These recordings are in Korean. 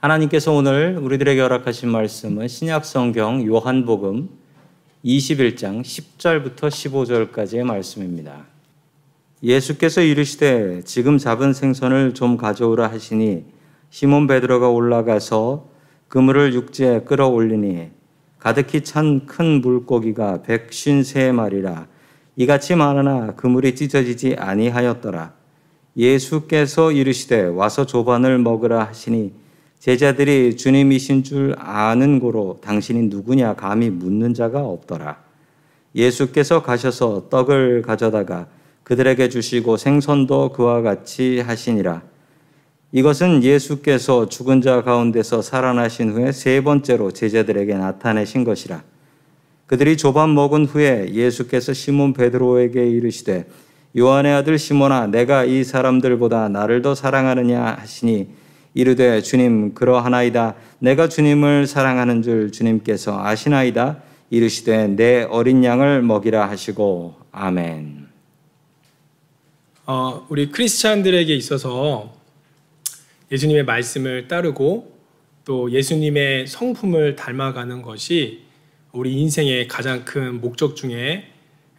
하나님께서 오늘 우리들에게 허락하신 말씀은 신약성경 요한복음 21장 10절부터 15절까지의 말씀입니다. 예수께서 이르시되 지금 잡은 생선을 좀 가져오라 하시니 시몬 베드로가 올라가서 그물을 육지에 끌어올리니 가득히 찬 큰 물고기가 153마리라 이같이 많으나 그물이 찢어지지 아니하였더라. 예수께서 이르시되 와서 조반을 먹으라 하시니 제자들이 주님이신 줄 아는 고로 당신이 누구냐 감히 묻는 자가 없더라. 예수께서 가셔서 떡을 가져다가 그들에게 주시고 생선도 그와 같이 하시니라. 이것은 예수께서 죽은 자 가운데서 살아나신 후에 세 번째로 제자들에게 나타내신 것이라. 그들이 조반 먹은 후에 예수께서 시몬 베드로에게 이르시되 요한의 아들 시몬아 내가 이 사람들보다 나를 더 사랑하느냐 하시니 이르되 주님 그러하나이다. 내가 주님을 사랑하는 줄 주님께서 아시나이다. 이르시되 내 어린 양을 먹이라 하시고 아멘. 우리 크리스찬들에게 있어서 예수님의 말씀을 따르고 또 예수님의 성품을 닮아가는 것이 우리 인생의 가장 큰 목적 중에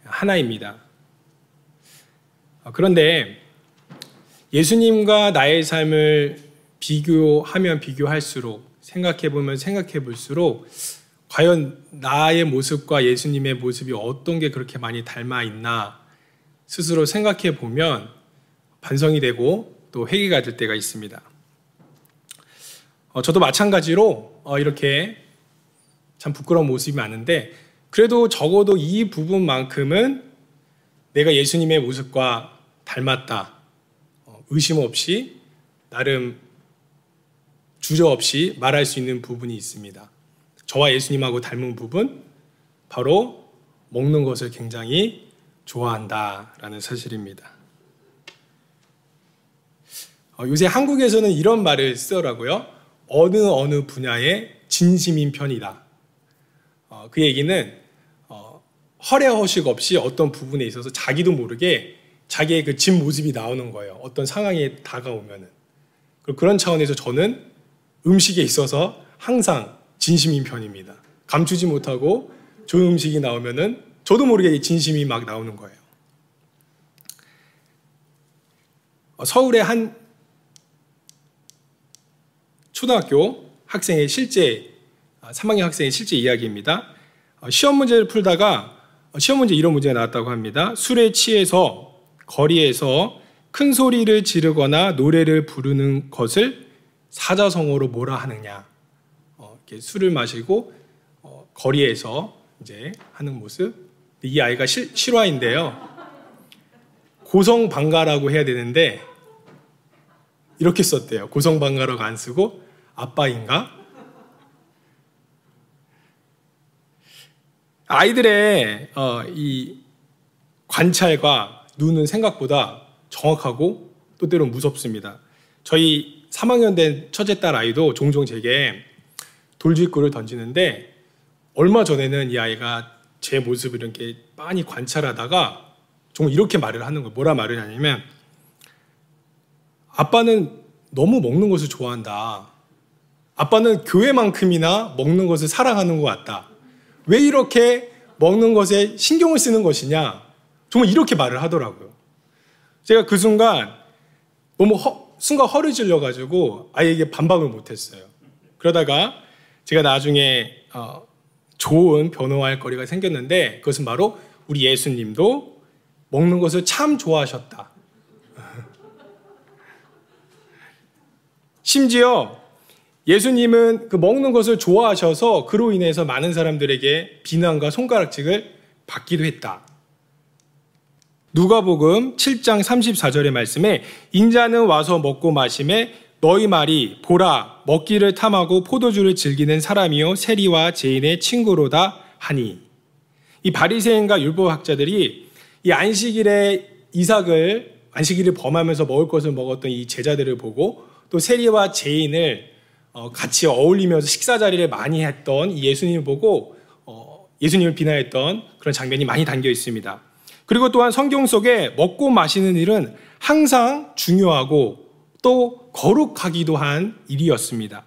하나입니다. 그런데 예수님과 나의 삶을 비교하면 비교할수록 생각해보면 생각해볼수록 과연 나의 모습과 예수님의 모습이 어떤 게 그렇게 많이 닮아 있나 스스로 생각해보면 반성이 되고 또 회개가 될 때가 있습니다. 저도 마찬가지로 이렇게 참 부끄러운 모습이 많은데 그래도 적어도 이 부분만큼은 내가 예수님의 모습과 닮았다 의심 없이 나름 주저없이 말할 수 있는 부분이 있습니다. 저와 예수님하고 닮은 부분, 바로 먹는 것을 굉장히 좋아한다라는 사실입니다. 요새 한국에서는 이런 말을 쓰더라고요. 어느 분야의 진심인 편이다. 그 얘기는 허례허식 없이 어떤 부분에 있어서 자기도 모르게 자기의 그 진 모습이 나오는 거예요. 어떤 상황에 다가오면은. 그런 차원에서 저는 음식에 있어서 항상 진심인 편입니다. 감추지 못하고 좋은 음식이 나오면은 저도 모르게 진심이 막 나오는 거예요. 서울의 한 초등학교 학생의 실제 3학년 학생의 실제 이야기입니다. 시험 문제를 풀다가 시험 문제 이런 문제가 나왔다고 합니다. 술에 취해서 거리에서 큰 소리를 지르거나 노래를 부르는 것을 사자성어로 뭐라 하느냐. 이렇게 술을 마시고 거리에서 이제 하는 모습. 이 아이가 실화인데요. 고성방가라고 해야 되는데 이렇게 썼대요. 고성방가라고 안 쓰고 아빠인가? 아이들의 이 관찰과 눈은 생각보다 정확하고 또 때론 무섭습니다. 저희 3학년 된 첫째 딸 아이도 종종 제게 돌직구를 던지는데 얼마 전에는 이 아이가 제 모습을 이렇게 빤히 관찰하다가 정말 이렇게 말을 하는 거예요. 뭐라 말을 하냐면 아빠는 너무 먹는 것을 좋아한다. 아빠는 교회만큼이나 먹는 것을 사랑하는 것 같다. 왜 이렇게 먹는 것에 신경을 쓰는 것이냐. 정말 이렇게 말을 하더라고요. 제가 그 순간 너무 순간 허리질려가지고 아이에게 반박을 못했어요. 그러다가 제가 나중에 좋은 변호할 거리가 생겼는데 그것은 바로 우리 예수님도 먹는 것을 참 좋아하셨다. 심지어 예수님은 그 먹는 것을 좋아하셔서 그로 인해서 많은 사람들에게 비난과 손가락질을 받기도 했다. 누가복음 7장 34절의 말씀에 인자는 와서 먹고 마심에 너희 말이 보라 먹기를 탐하고 포도주를 즐기는 사람이요 세리와 죄인의 친구로다 하니 이 바리새인과 율법학자들이 이 안식일을 범하면서 먹을 것을 먹었던 이 제자들을 보고 또 세리와 죄인을 같이 어울리면서 식사 자리를 많이 했던 이 예수님을 보고 예수님을 비난했던 그런 장면이 많이 담겨 있습니다. 그리고 또한 성경 속에 먹고 마시는 일은 항상 중요하고 또 거룩하기도 한 일이었습니다.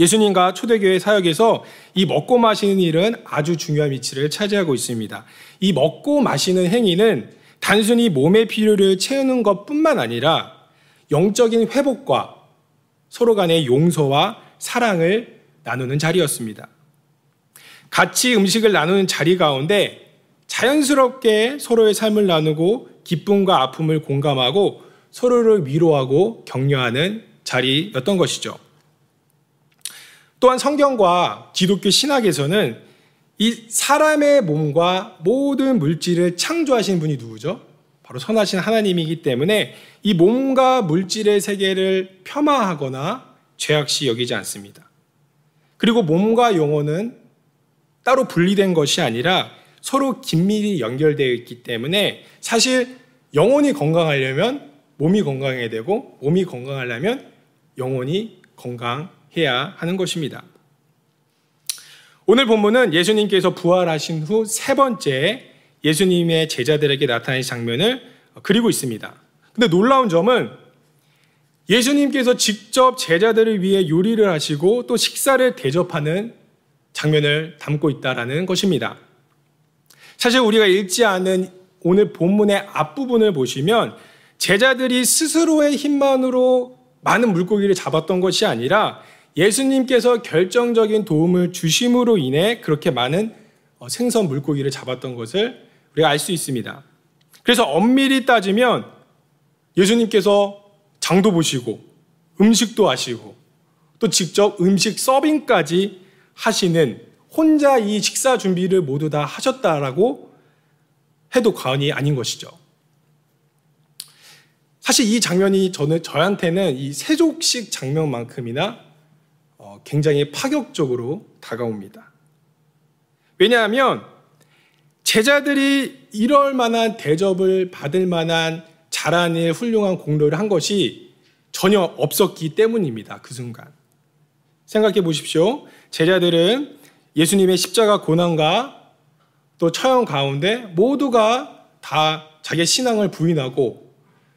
예수님과 초대교회 사역에서 이 먹고 마시는 일은 아주 중요한 위치를 차지하고 있습니다. 이 먹고 마시는 행위는 단순히 몸의 필요를 채우는 것뿐만 아니라 영적인 회복과 서로 간의 용서와 사랑을 나누는 자리였습니다. 같이 음식을 나누는 자리 가운데 자연스럽게 서로의 삶을 나누고 기쁨과 아픔을 공감하고 서로를 위로하고 격려하는 자리였던 것이죠. 또한 성경과 기독교 신학에서는 이 사람의 몸과 모든 물질을 창조하신 분이 누구죠? 바로 선하신 하나님이기 때문에 이 몸과 물질의 세계를 폄하하거나 죄악시 여기지 않습니다. 그리고 몸과 영혼은 따로 분리된 것이 아니라 서로 긴밀히 연결되어 있기 때문에 사실 영혼이 건강하려면 몸이 건강해야 되고 몸이 건강하려면 영혼이 건강해야 하는 것입니다. 오늘 본문은 예수님께서 부활하신 후 세 번째 예수님의 제자들에게 나타난 장면을 그리고 있습니다. 근데 놀라운 점은 예수님께서 직접 제자들을 위해 요리를 하시고 또 식사를 대접하는 장면을 담고 있다는 것입니다. 사실 우리가 읽지 않은 오늘 본문의 앞부분을 보시면 제자들이 스스로의 힘만으로 많은 물고기를 잡았던 것이 아니라 예수님께서 결정적인 도움을 주심으로 인해 그렇게 많은 생선 물고기를 잡았던 것을 우리가 알 수 있습니다. 그래서 엄밀히 따지면 예수님께서 장도 보시고 음식도 하시고 또 직접 음식 서빙까지 하시는 혼자 이 식사 준비를 모두 다 하셨다라고 해도 과언이 아닌 것이죠. 사실 이 장면이 저한테는 이 세족식 장면만큼이나 굉장히 파격적으로 다가옵니다. 왜냐하면 제자들이 이럴 만한 대접을 받을 만한 잘한 일, 훌륭한 공로를 한 것이 전혀 없었기 때문입니다. 그 순간. 생각해 보십시오. 제자들은 예수님의 십자가 고난과 또 처형 가운데 모두가 다 자기의 신앙을 부인하고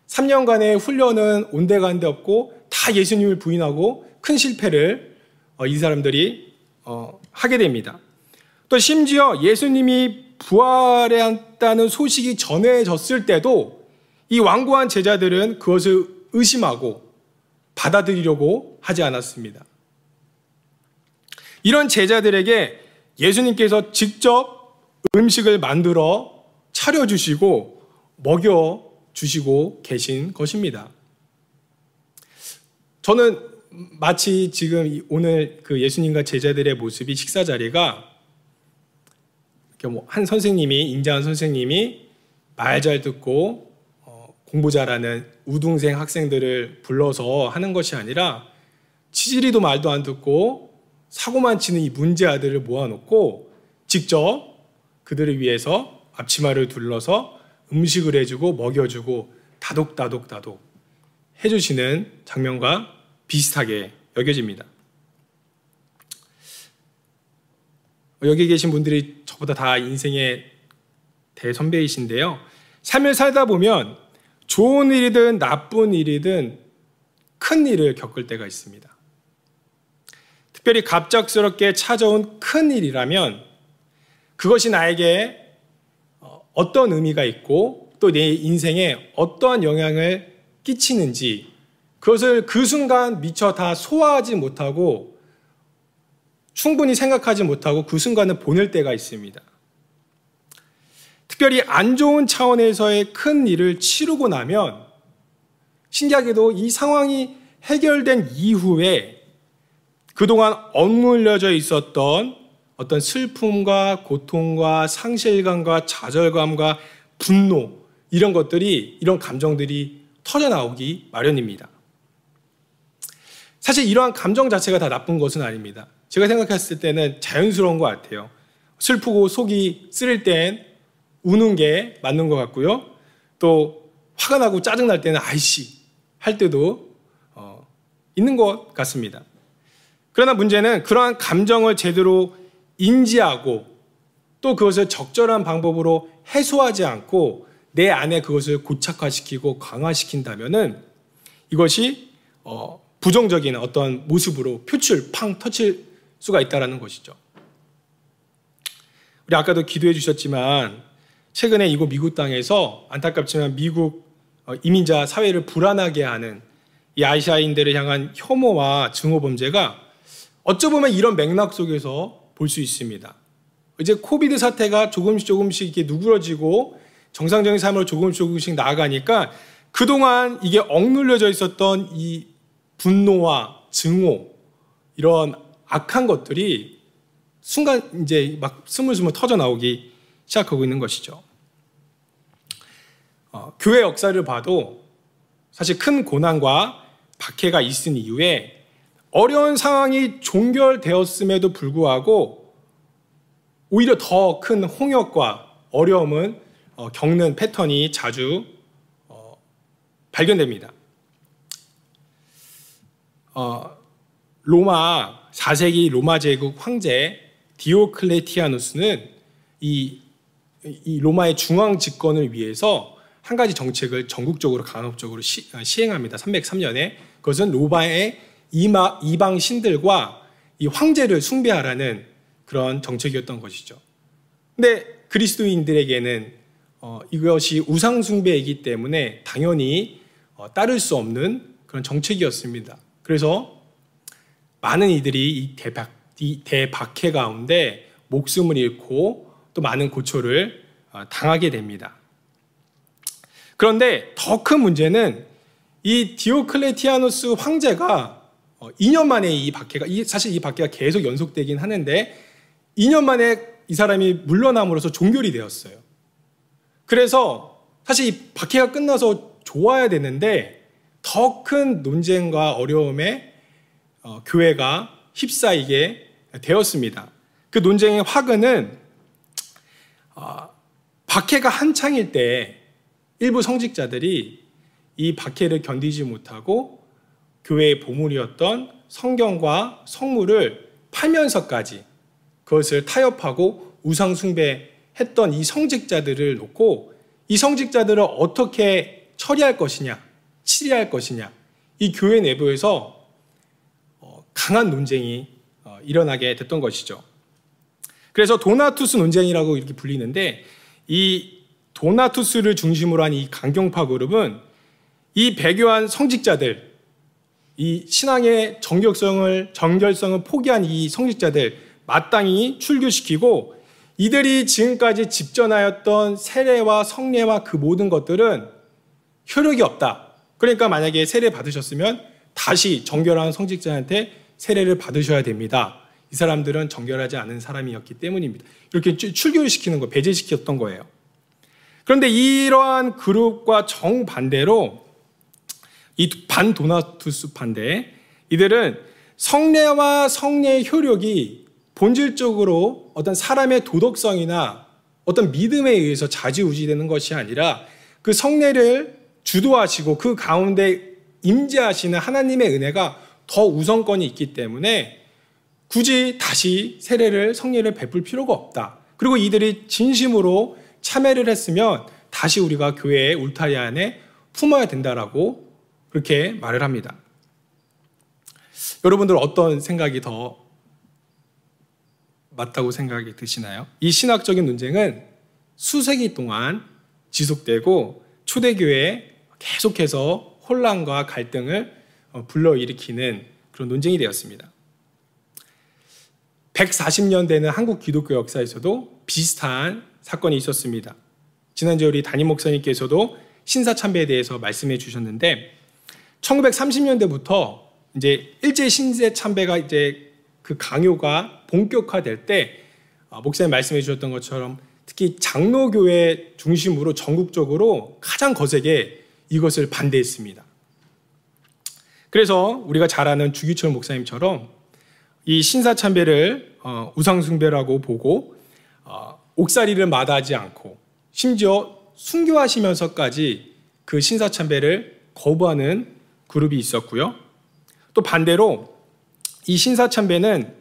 3년간의 훈련은 온데간데 없고 다 예수님을 부인하고 큰 실패를 이 사람들이 하게 됩니다. 또 심지어 예수님이 부활했다는 소식이 전해졌을 때도 이 완고한 제자들은 그것을 의심하고 받아들이려고 하지 않았습니다. 이런 제자들에게 예수님께서 직접 음식을 만들어 차려주시고 먹여주시고 계신 것입니다. 저는 마치 지금 오늘 그 예수님과 제자들의 모습이 식사 자리가 한 선생님이, 인자한 선생님이 말 잘 듣고 공부 잘하는 우등생 학생들을 불러서 하는 것이 아니라 치지리도 말도 안 듣고 사고만 치는 이 문제 아들을 모아놓고 직접 그들을 위해서 앞치마를 둘러서 음식을 해주고 먹여주고 다독다독 해주시는 장면과 비슷하게 여겨집니다. 여기 계신 분들이 저보다 다 인생의 대선배이신데요. 삶을 살다 보면 좋은 일이든 나쁜 일이든 큰 일을 겪을 때가 있습니다. 특별히 갑작스럽게 찾아온 큰 일이라면 그것이 나에게 어떤 의미가 있고 또 내 인생에 어떠한 영향을 끼치는지 그것을 그 순간 미처 다 소화하지 못하고 충분히 생각하지 못하고 그 순간을 보낼 때가 있습니다. 특별히 안 좋은 차원에서의 큰 일을 치르고 나면 신기하게도 이 상황이 해결된 이후에 그동안 억눌려져 있었던 어떤 슬픔과 고통과 상실감과 좌절감과 분노 이런 감정들이 터져나오기 마련입니다. 사실 이러한 감정 자체가 다 나쁜 것은 아닙니다. 제가 생각했을 때는 자연스러운 것 같아요. 슬프고 속이 쓰릴 땐 우는 게 맞는 것 같고요. 또 화가 나고 짜증날 때는 아이씨 할 때도 있는 것 같습니다. 그러나 문제는 그러한 감정을 제대로 인지하고 또 그것을 적절한 방법으로 해소하지 않고 내 안에 그것을 고착화시키고 강화시킨다면은 이것이 부정적인 어떤 모습으로 표출, 팡 터칠 수가 있다는 것이죠. 우리 아까도 기도해 주셨지만 최근에 이곳 미국 땅에서 안타깝지만 미국 이민자 사회를 불안하게 하는 이 아시아인들을 향한 혐오와 증오 범죄가 어쩌면 이런 맥락 속에서 볼 수 있습니다. 이제 코비드 사태가 조금씩 이렇게 누그러지고 정상적인 삶으로 조금씩 나아가니까 그동안 이게 억눌려져 있었던 이 분노와 증오, 이런 악한 것들이 순간 이제 막 스물스물 터져 나오기 시작하고 있는 것이죠. 교회 역사를 봐도 사실 큰 고난과 박해가 있은 이후에 어려운 상황이 종결되었음에도 불구하고 오히려 더 큰 홍역과 어려움은 겪는 패턴이 자주 발견됩니다. 로마 4세기 로마 제국 황제 디오클레티아누스는 이 로마의 중앙 집권을 위해서 한 가지 정책을 전국적으로 강압적으로 시행합니다. 303년에 그것은 로마의 이방 신들과 이 황제를 숭배하라는 그런 정책이었던 것이죠. 근데 그리스도인들에게는 이것이 우상 숭배이기 때문에 당연히 따를 수 없는 그런 정책이었습니다. 그래서 많은 이들이 이 대박해 가운데 목숨을 잃고 또 많은 고초를 당하게 됩니다. 그런데 더 큰 문제는 이 디오클레티아누스 황제가 2년 만에 이 박해가 계속 연속되긴 하는데 2년 만에 이 사람이 물러남으로써 종결이 되었어요. 그래서 사실 이 박해가 끝나서 좋아야 되는데 더 큰 논쟁과 어려움에 교회가 휩싸이게 되었습니다. 그 논쟁의 화근은 박해가 한창일 때 일부 성직자들이 이 박해를 견디지 못하고 교회의 보물이었던 성경과 성물을 팔면서까지 그것을 타협하고 우상 숭배했던 이 성직자들을 놓고 이 성직자들을 어떻게 처리할 것이냐, 치리할 것이냐, 이 교회 내부에서 강한 논쟁이 일어나게 됐던 것이죠. 그래서 도나투스 논쟁이라고 이렇게 불리는데 이 도나투스를 중심으로 한 이 강경파 그룹은 이 배교한 성직자들, 이 신앙의 정결성을 포기한 이 성직자들 마땅히 출교시키고 이들이 지금까지 집전하였던 세례와 성례와 그 모든 것들은 효력이 없다. 그러니까 만약에 세례 받으셨으면 다시 정결한 성직자한테 세례를 받으셔야 됩니다. 이 사람들은 정결하지 않은 사람이었기 때문입니다. 이렇게 출교시키는 거, 배제시켰던 거예요. 그런데 이러한 그룹과 정반대로 이 반도나투스 반대 이들은 성례와 성례의 효력이 본질적으로 어떤 사람의 도덕성이나 어떤 믿음에 의해서 좌지우지되는 것이 아니라 그 성례를 주도하시고 그 가운데 임재하시는 하나님의 은혜가 더 우선권이 있기 때문에 굳이 다시 성례를 베풀 필요가 없다. 그리고 이들이 진심으로 참회를 했으면 다시 우리가 교회의 울타리 안에 품어야 된다라고 그렇게 말을 합니다. 여러분들 어떤 생각이 더 맞다고 생각이 드시나요? 이 신학적인 논쟁은 수세기 동안 지속되고 초대교회에 계속해서 혼란과 갈등을 불러일으키는 그런 논쟁이 되었습니다. 140년 되는 한국 기독교 역사에서도 비슷한 사건이 있었습니다. 지난주에 우리 담임 목사님께서도 신사참배에 대해서 말씀해 주셨는데 1930년대부터 이제 일제 신사참배가 이제 그 강요가 본격화될 때 목사님 말씀해 주셨던 것처럼 특히 장로교회 중심으로 전국적으로 가장 거세게 이것을 반대했습니다. 그래서 우리가 잘 아는 주기철 목사님처럼 이 신사참배를 우상숭배라고 보고 옥살이를 마다하지 않고 심지어 순교하시면서까지 그 신사참배를 거부하는 그룹이 있었고요. 또 반대로 이 신사참배는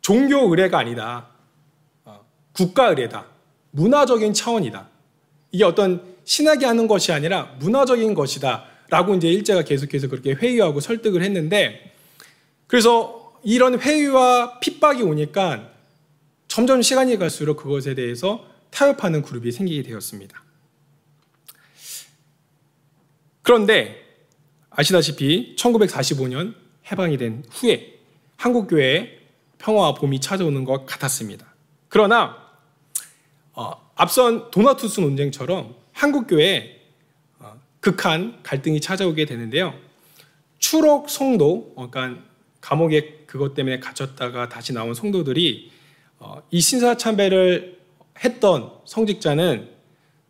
종교 의례가 아니다. 국가 의례다. 문화적인 차원이다. 이게 어떤 신학이 하는 것이 아니라 문화적인 것이다 라고 이제 일제가 계속해서 그렇게 회유하고 설득을 했는데, 그래서 이런 회유와 핍박이 오니까 점점 시간이 갈수록 그것에 대해서 타협하는 그룹이 생기게 되었습니다. 그런데 아시다시피 1945년 해방이 된 후에 한국교회에 평화와 봄이 찾아오는 것 같았습니다. 그러나 앞선 도나투스 논쟁처럼 한국교회에 극한 갈등이 찾아오게 되는데요. 추록 성도, 그러니까 감옥에 그것 때문에 갇혔다가 다시 나온 성도들이 이 신사참배를 했던 성직자는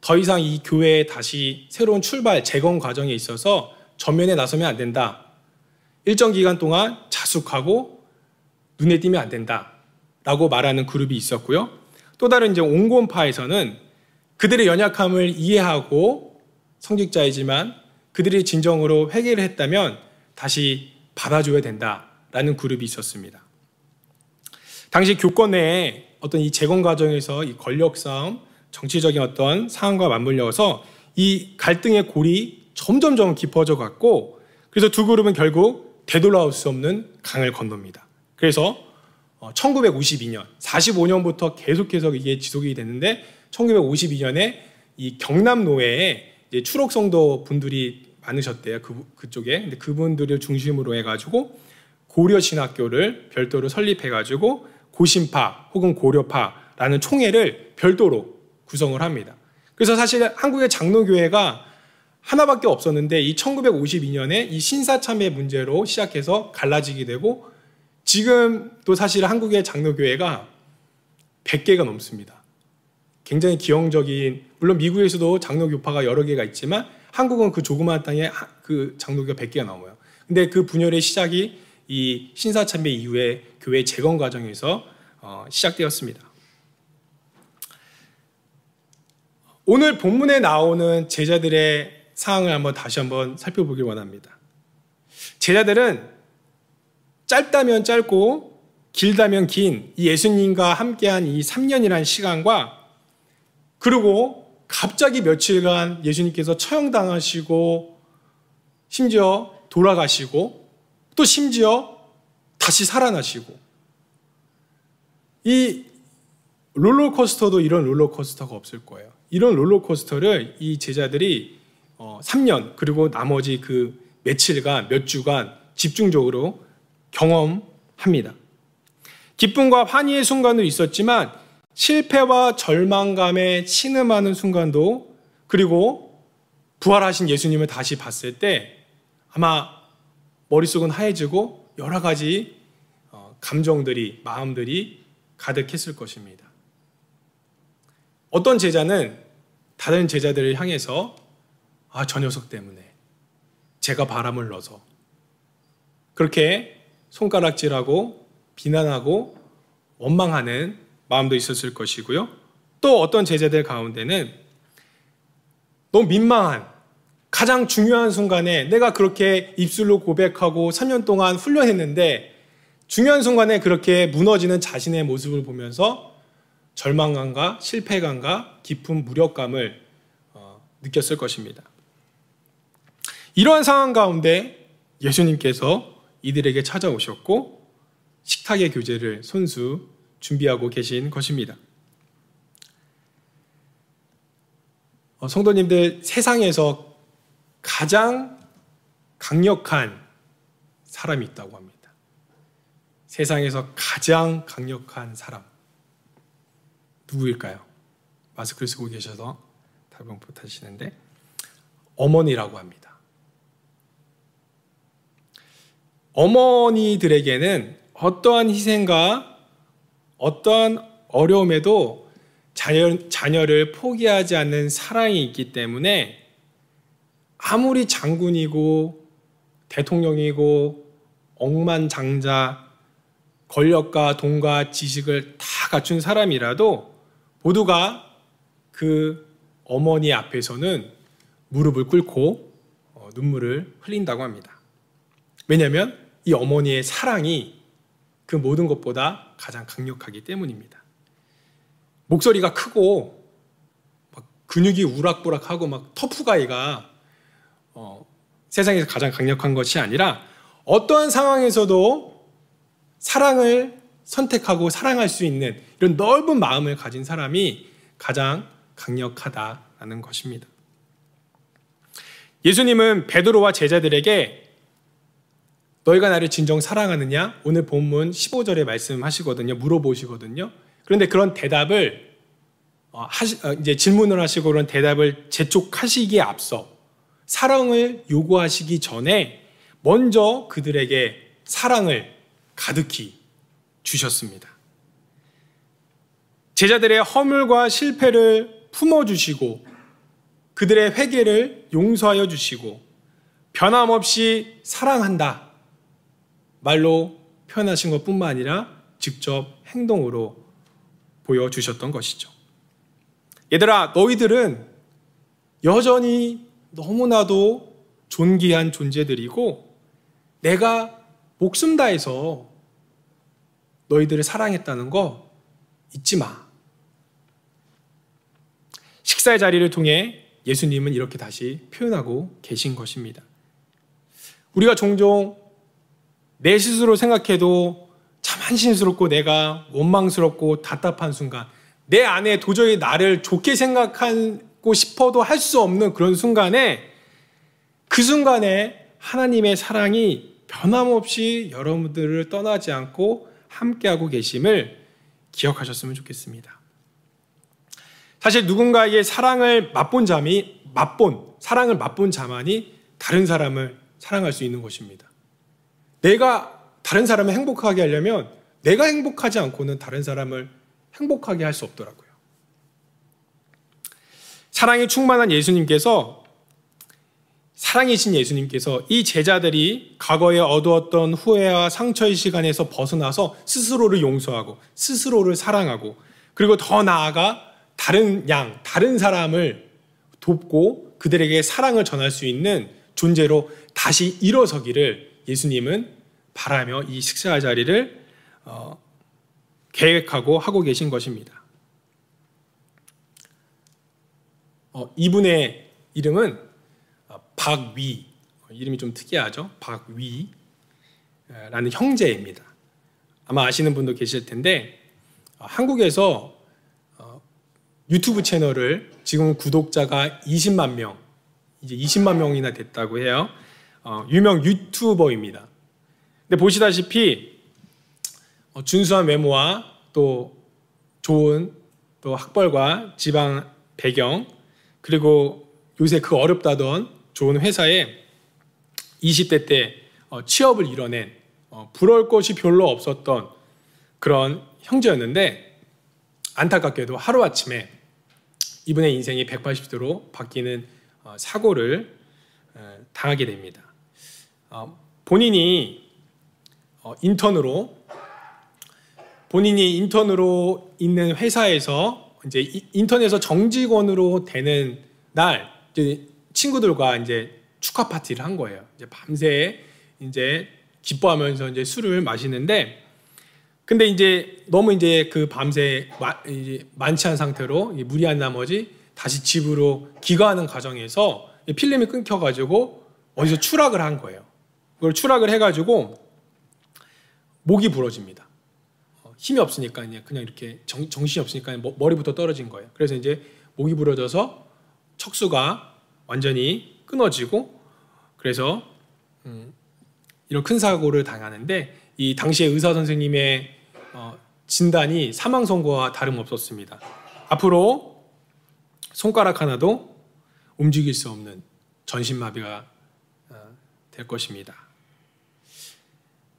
더 이상 이 교회에 다시 새로운 출발, 재건 과정에 있어서 전면에 나서면 안 된다. 일정 기간 동안 자숙하고 눈에 띄면 안 된다. 라고 말하는 그룹이 있었고요. 또 다른 이제 온건파에서는 그들의 연약함을 이해하고 성직자이지만 그들이 진정으로 회개를 했다면 다시 받아줘야 된다라는 그룹이 있었습니다. 당시 교권 내에 어떤 이 재건 과정에서 이 권력 싸움, 정치적인 어떤 상황과 맞물려서 이 갈등의 골이 점점 깊어져 갔고, 그래서 두 그룹은 결국 되돌아올 수 없는 강을 건넙니다. 그래서 1952년, 45년부터 계속해서 이게 지속이 됐는데 1952년에 이 경남노회에 이제 추록성도 분들이 많으셨대요. 그쪽에. 근데 그분들을 중심으로 해가지고 고려신학교를 별도로 설립해가지고 고신파 혹은 고려파라는 총회를 별도로 구성을 합니다. 그래서 사실 한국의 장로교회가 하나밖에 없었는데 이 1952년에 이 신사참배 문제로 시작해서 갈라지게 되고, 지금도 사실 한국의 장로교회가 100개가 넘습니다. 굉장히 기형적인, 물론 미국에서도 장로교파가 여러 개가 있지만 한국은 그 조그마한 땅에 그 장로교가 100개가 넘어요. 근데 그 분열의 시작이 이 신사참배 이후에 교회 재건 과정에서 시작되었습니다. 오늘 본문에 나오는 제자들의 상황을 다시 한번 살펴보길 원합니다. 제자들은 짧다면 짧고 길다면 긴 이 예수님과 함께한 이 3년이란 시간과, 그리고 갑자기 며칠간 예수님께서 처형당하시고 심지어 돌아가시고 또 심지어 다시 살아나시고, 이 롤러코스터도 이런 롤러코스터가 없을 거예요. 이런 롤러코스터를 이 제자들이 3년 그리고 나머지 그 며칠간 몇 주간 집중적으로 경험합니다. 기쁨과 환희의 순간도 있었지만 실패와 절망감에 신음하는 순간도, 그리고 부활하신 예수님을 다시 봤을 때 아마 머릿속은 하얘지고 여러 가지 감정들이, 마음들이 가득했을 것입니다. 어떤 제자는 다른 제자들을 향해서 저 녀석 때문에 제가 바람을 넣어서 그렇게 손가락질하고 비난하고 원망하는 마음도 있었을 것이고요. 또 어떤 제자들 가운데는 너무 민망한, 가장 중요한 순간에 내가 그렇게 입술로 고백하고 3년 동안 훈련했는데 중요한 순간에 그렇게 무너지는 자신의 모습을 보면서 절망감과 실패감과 깊은 무력감을 느꼈을 것입니다. 이러한 상황 가운데 예수님께서 이들에게 찾아오셨고 식탁의 교제를 손수 준비하고 계신 것입니다. 성도님들, 세상에서 가장 강력한 사람이 있다고 합니다. 세상에서 가장 강력한 사람 누구일까요? 마스크를 쓰고 계셔서 답변 못하시는데 어머니라고 합니다. 어머니들에게는 어떠한 희생과 어떠한 어려움에도 자녀를 포기하지 않는 사랑이 있기 때문에 아무리 장군이고 대통령이고 억만장자, 권력과 돈과 지식을 다 갖춘 사람이라도 모두가 그 어머니 앞에서는 무릎을 꿇고 눈물을 흘린다고 합니다. 왜냐하면 이 어머니의 사랑이 그 모든 것보다 가장 강력하기 때문입니다. 목소리가 크고 막 근육이 우락부락하고 막 터프가이가 세상에서 가장 강력한 것이 아니라 어떠한 상황에서도 사랑을 선택하고 사랑할 수 있는 이런 넓은 마음을 가진 사람이 가장 강력하다라는 것입니다. 예수님은 베드로와 제자들에게 너희가 나를 진정 사랑하느냐? 오늘 본문 15절에 말씀하시거든요. 물어보시거든요. 그런데 그런 대답을 이제 질문을 하시고 그런 대답을 재촉하시기에 앞서 사랑을 요구하시기 전에 먼저 그들에게 사랑을 가득히 주셨습니다. 제자들의 허물과 실패를 품어주시고 그들의 회개를 용서하여 주시고 변함없이 사랑한다 말로 표현하신 것뿐만 아니라 직접 행동으로 보여주셨던 것이죠. 얘들아, 너희들은 여전히 너무나도 존귀한 존재들이고 내가 목숨 다해서 너희들을 사랑했다는 거 잊지 마. 식사의 자리를 통해 예수님은 이렇게 다시 표현하고 계신 것입니다. 우리가 종종 내 스스로 생각해도 참 한심스럽고 내가 원망스럽고 답답한 순간, 내 안에 도저히 나를 좋게 생각하고 싶어도 할 수 없는 그런 순간에, 그 순간에 하나님의 사랑이 변함없이 여러분들을 떠나지 않고 함께하고 계심을 기억하셨으면 좋겠습니다. 사실 누군가에게 사랑을 맛본 자만이 다른 사람을 사랑할 수 있는 것입니다. 내가 다른 사람을 행복하게 하려면 내가 행복하지 않고는 다른 사람을 행복하게 할 수 없더라고요. 사랑이신 예수님께서 이 제자들이 과거에 어두웠던 후회와 상처의 시간에서 벗어나서 스스로를 용서하고 스스로를 사랑하고 그리고 더 나아가 다른 사람을 돕고 그들에게 사랑을 전할 수 있는 존재로 다시 일어서기를 예수님은 바라며 이 식사 자리를 계획하고 하고 계신 것입니다. 이분의 이름은 박위, 이름이 좀 특이하죠? 박위라는 형제입니다. 아마 아시는 분도 계실 텐데 한국에서 유튜브 채널을 지금 구독자가 20만 명, 이제 20만 명이나 됐다고 해요. 유명 유튜버입니다. 근데 보시다시피 준수한 외모와 또 좋은 또 학벌과 지방 배경 그리고 요새 그 어렵다던 좋은 회사에 20대 때 취업을 이뤄낸 부러울 것이 별로 없었던 그런 형제였는데 안타깝게도 하루아침에 이분의 인생이 180도로 바뀌는 사고를 당하게 됩니다. 본인이 인턴으로 있는 회사에서 이제 인턴에서 정직원으로 되는 날 이제 친구들과 이제 축하 파티를 한 거예요. 이제 밤새 이제 기뻐하면서 이제 술을 마시는데 근데 이제 너무 이제 그 밤새 만취한 상태로 무리한 나머지 다시 집으로 귀가하는 과정에서 필름이 끊겨가지고 어디서 추락을 한 거예요. 그걸 추락을 해가지고 목이 부러집니다. 힘이 없으니까 그냥 이렇게 정신이 없으니까 머리부터 떨어진 거예요. 그래서 이제 목이 부러져서 척수가 완전히 끊어지고 그래서 이런 큰 사고를 당하는데 이 당시의 의사 선생님의 진단이 사망 선고와 다름없었습니다. 앞으로 손가락 하나도 움직일 수 없는 전신마비가 될 것입니다.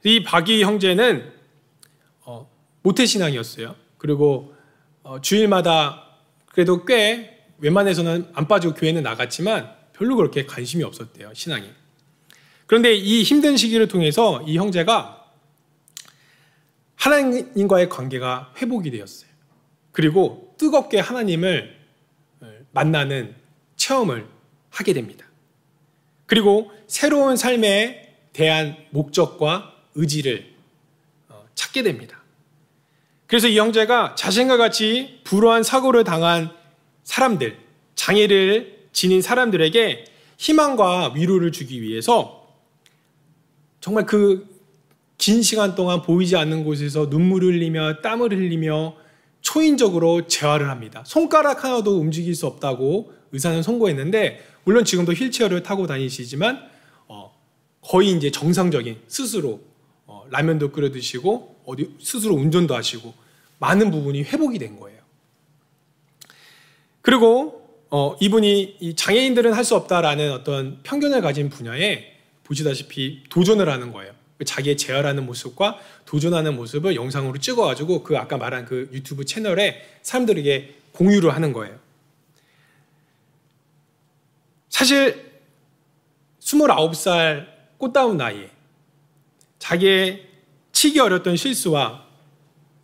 이 박이 형제는 모태신앙이었어요. 그리고 주일마다 그래도 꽤 웬만해서는 안 빠지고 교회는 나갔지만 별로 그렇게 관심이 없었대요, 신앙에. 그런데 이 힘든 시기를 통해서 이 형제가 하나님과의 관계가 회복이 되었어요. 그리고 뜨겁게 하나님을 만나는 체험을 하게 됩니다. 그리고 새로운 삶에 대한 목적과 의지를 찾게 됩니다. 그래서 이 형제가 자신과 같이 불우한 사고를 당한 사람들, 장애를 지닌 사람들에게 희망과 위로를 주기 위해서 정말 그 긴 시간 동안 보이지 않는 곳에서 눈물을 흘리며 땀을 흘리며 초인적으로 재활을 합니다. 손가락 하나도 움직일 수 없다고 의사는 선고했는데, 물론 지금도 휠체어를 타고 다니시지만 거의 이제 정상적인, 스스로 라면도 끓여 드시고 어디 스스로 운전도 하시고 많은 부분이 회복이 된 거예요. 그리고 이분이 이 장애인들은 할 수 없다라는 어떤 편견을 가진 분야에 보시다시피 도전을 하는 거예요. 자기의 재활하는 모습과 도전하는 모습을 영상으로 찍어가지고 그 아까 말한 그 유튜브 채널에 사람들에게 공유를 하는 거예요. 사실 29살 꽃다운 나이에 자기의 치기 어렸던 실수와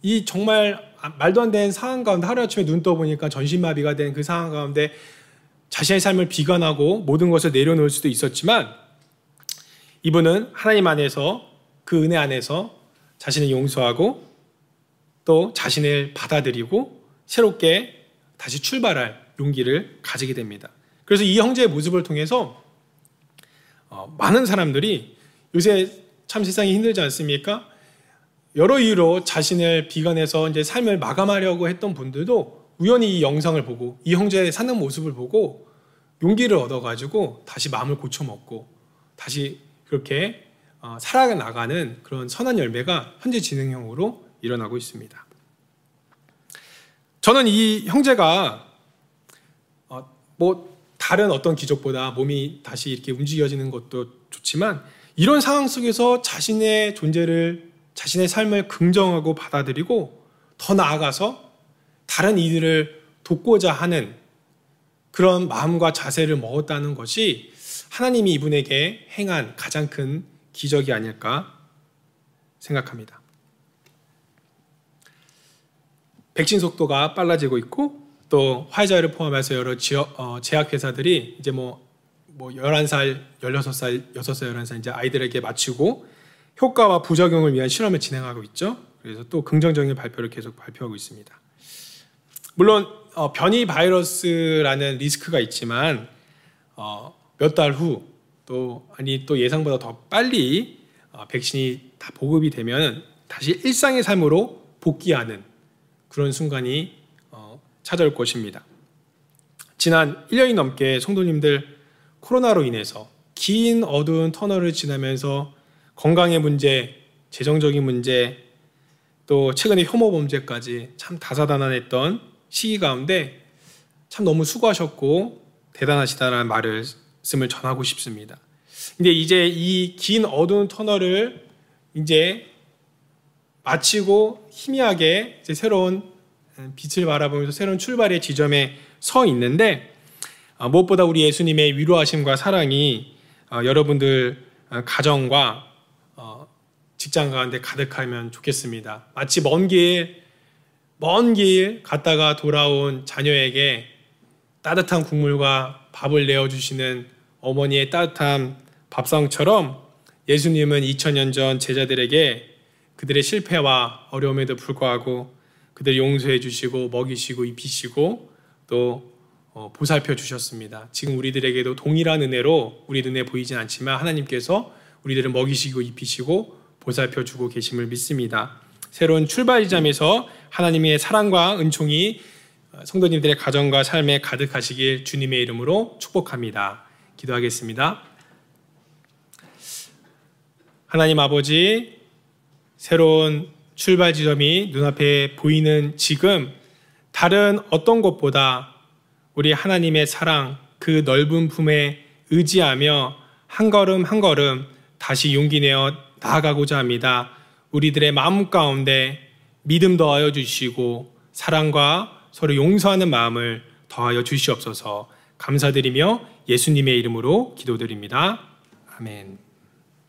이 정말 말도 안 되는 상황 가운데 하루아침에 눈 떠보니까 전신마비가 된 그 상황 가운데 자신의 삶을 비관하고 모든 것을 내려놓을 수도 있었지만, 이분은 하나님 안에서 그 은혜 안에서 자신을 용서하고 또 자신을 받아들이고 새롭게 다시 출발할 용기를 가지게 됩니다. 그래서 이 형제의 모습을 통해서 많은 사람들이, 요새 참 세상이 힘들지 않습니까? 여러 이유로 자신을 비관해서 이제 삶을 마감하려고 했던 분들도 우연히 이 영상을 보고 이 형제의 사는 모습을 보고 용기를 얻어가지고 다시 마음을 고쳐먹고 다시 그렇게 살아나가는 그런 선한 열매가 현재 진행형으로 일어나고 있습니다. 저는 이 형제가 다른 어떤 기적보다 몸이 다시 이렇게 움직여지는 것도 좋지만, 이런 상황 속에서 자신의 존재를, 자신의 삶을 긍정하고 받아들이고 더 나아가서 다른 이들을 돕고자 하는 그런 마음과 자세를 먹었다는 것이 하나님이 이분에게 행한 가장 큰 기적이 아닐까 생각합니다. 백신 속도가 빨라지고 있고, 또 화이자를 포함해서 여러 제약회사들이 이제 11살, 16살, 6살, 11살 이제 아이들에게 맞추고 효과와 부작용을 위한 실험을 진행하고 있죠. 그래서 또 긍정적인 발표를 계속 발표하고 있습니다. 물론 변이 바이러스라는 리스크가 있지만 몇 달 후 또 예상보다 더 빨리 백신이 다 보급이 되면 다시 일상의 삶으로 복귀하는 그런 순간이 찾아올 것입니다. 지난 1년이 넘게 성도님들, 코로나로 인해서 긴 어두운 터널을 지나면서 건강의 문제, 재정적인 문제, 또 최근에 혐오 범죄까지 참 다사다난했던 시기 가운데 참 너무 수고하셨고 대단하시다라는 말씀을 전하고 싶습니다. 근데 이제 이 긴 어두운 터널을 이제 마치고 희미하게 이제 새로운 빛을 바라보면서 새로운 출발의 지점에 서 있는데, 무엇보다 우리 예수님의 위로하심과 사랑이 여러분들 가정과 직장 가운데 가득하면 좋겠습니다. 마치 먼 길 갔다가 돌아온 자녀에게 따뜻한 국물과 밥을 내어주시는 어머니의 따뜻한 밥상처럼, 예수님은 2000년 전 제자들에게 그들의 실패와 어려움에도 불구하고 그들 용서해 주시고 먹이시고 입히시고 또 보살펴 주셨습니다. 지금 우리들에게도 동일한 은혜로, 우리 눈에 보이진 않지만 하나님께서 우리들을 먹이시고 입히시고 보살펴 주고 계심을 믿습니다. 새로운 출발점에서 하나님의 사랑과 은총이 성도님들의 가정과 삶에 가득하시길 주님의 이름으로 축복합니다. 기도하겠습니다. 하나님 아버지, 새로운 출발 지점이 눈앞에 보이는 지금, 다른 어떤 것보다 우리 하나님의 사랑, 그 넓은 품에 의지하며 한 걸음 한 걸음 다시 용기 내어 나아가고자 합니다. 우리들의 마음 가운데 믿음 더하여 주시고 사랑과 서로 용서하는 마음을 더하여 주시옵소서. 감사드리며 예수님의 이름으로 기도드립니다. 아멘.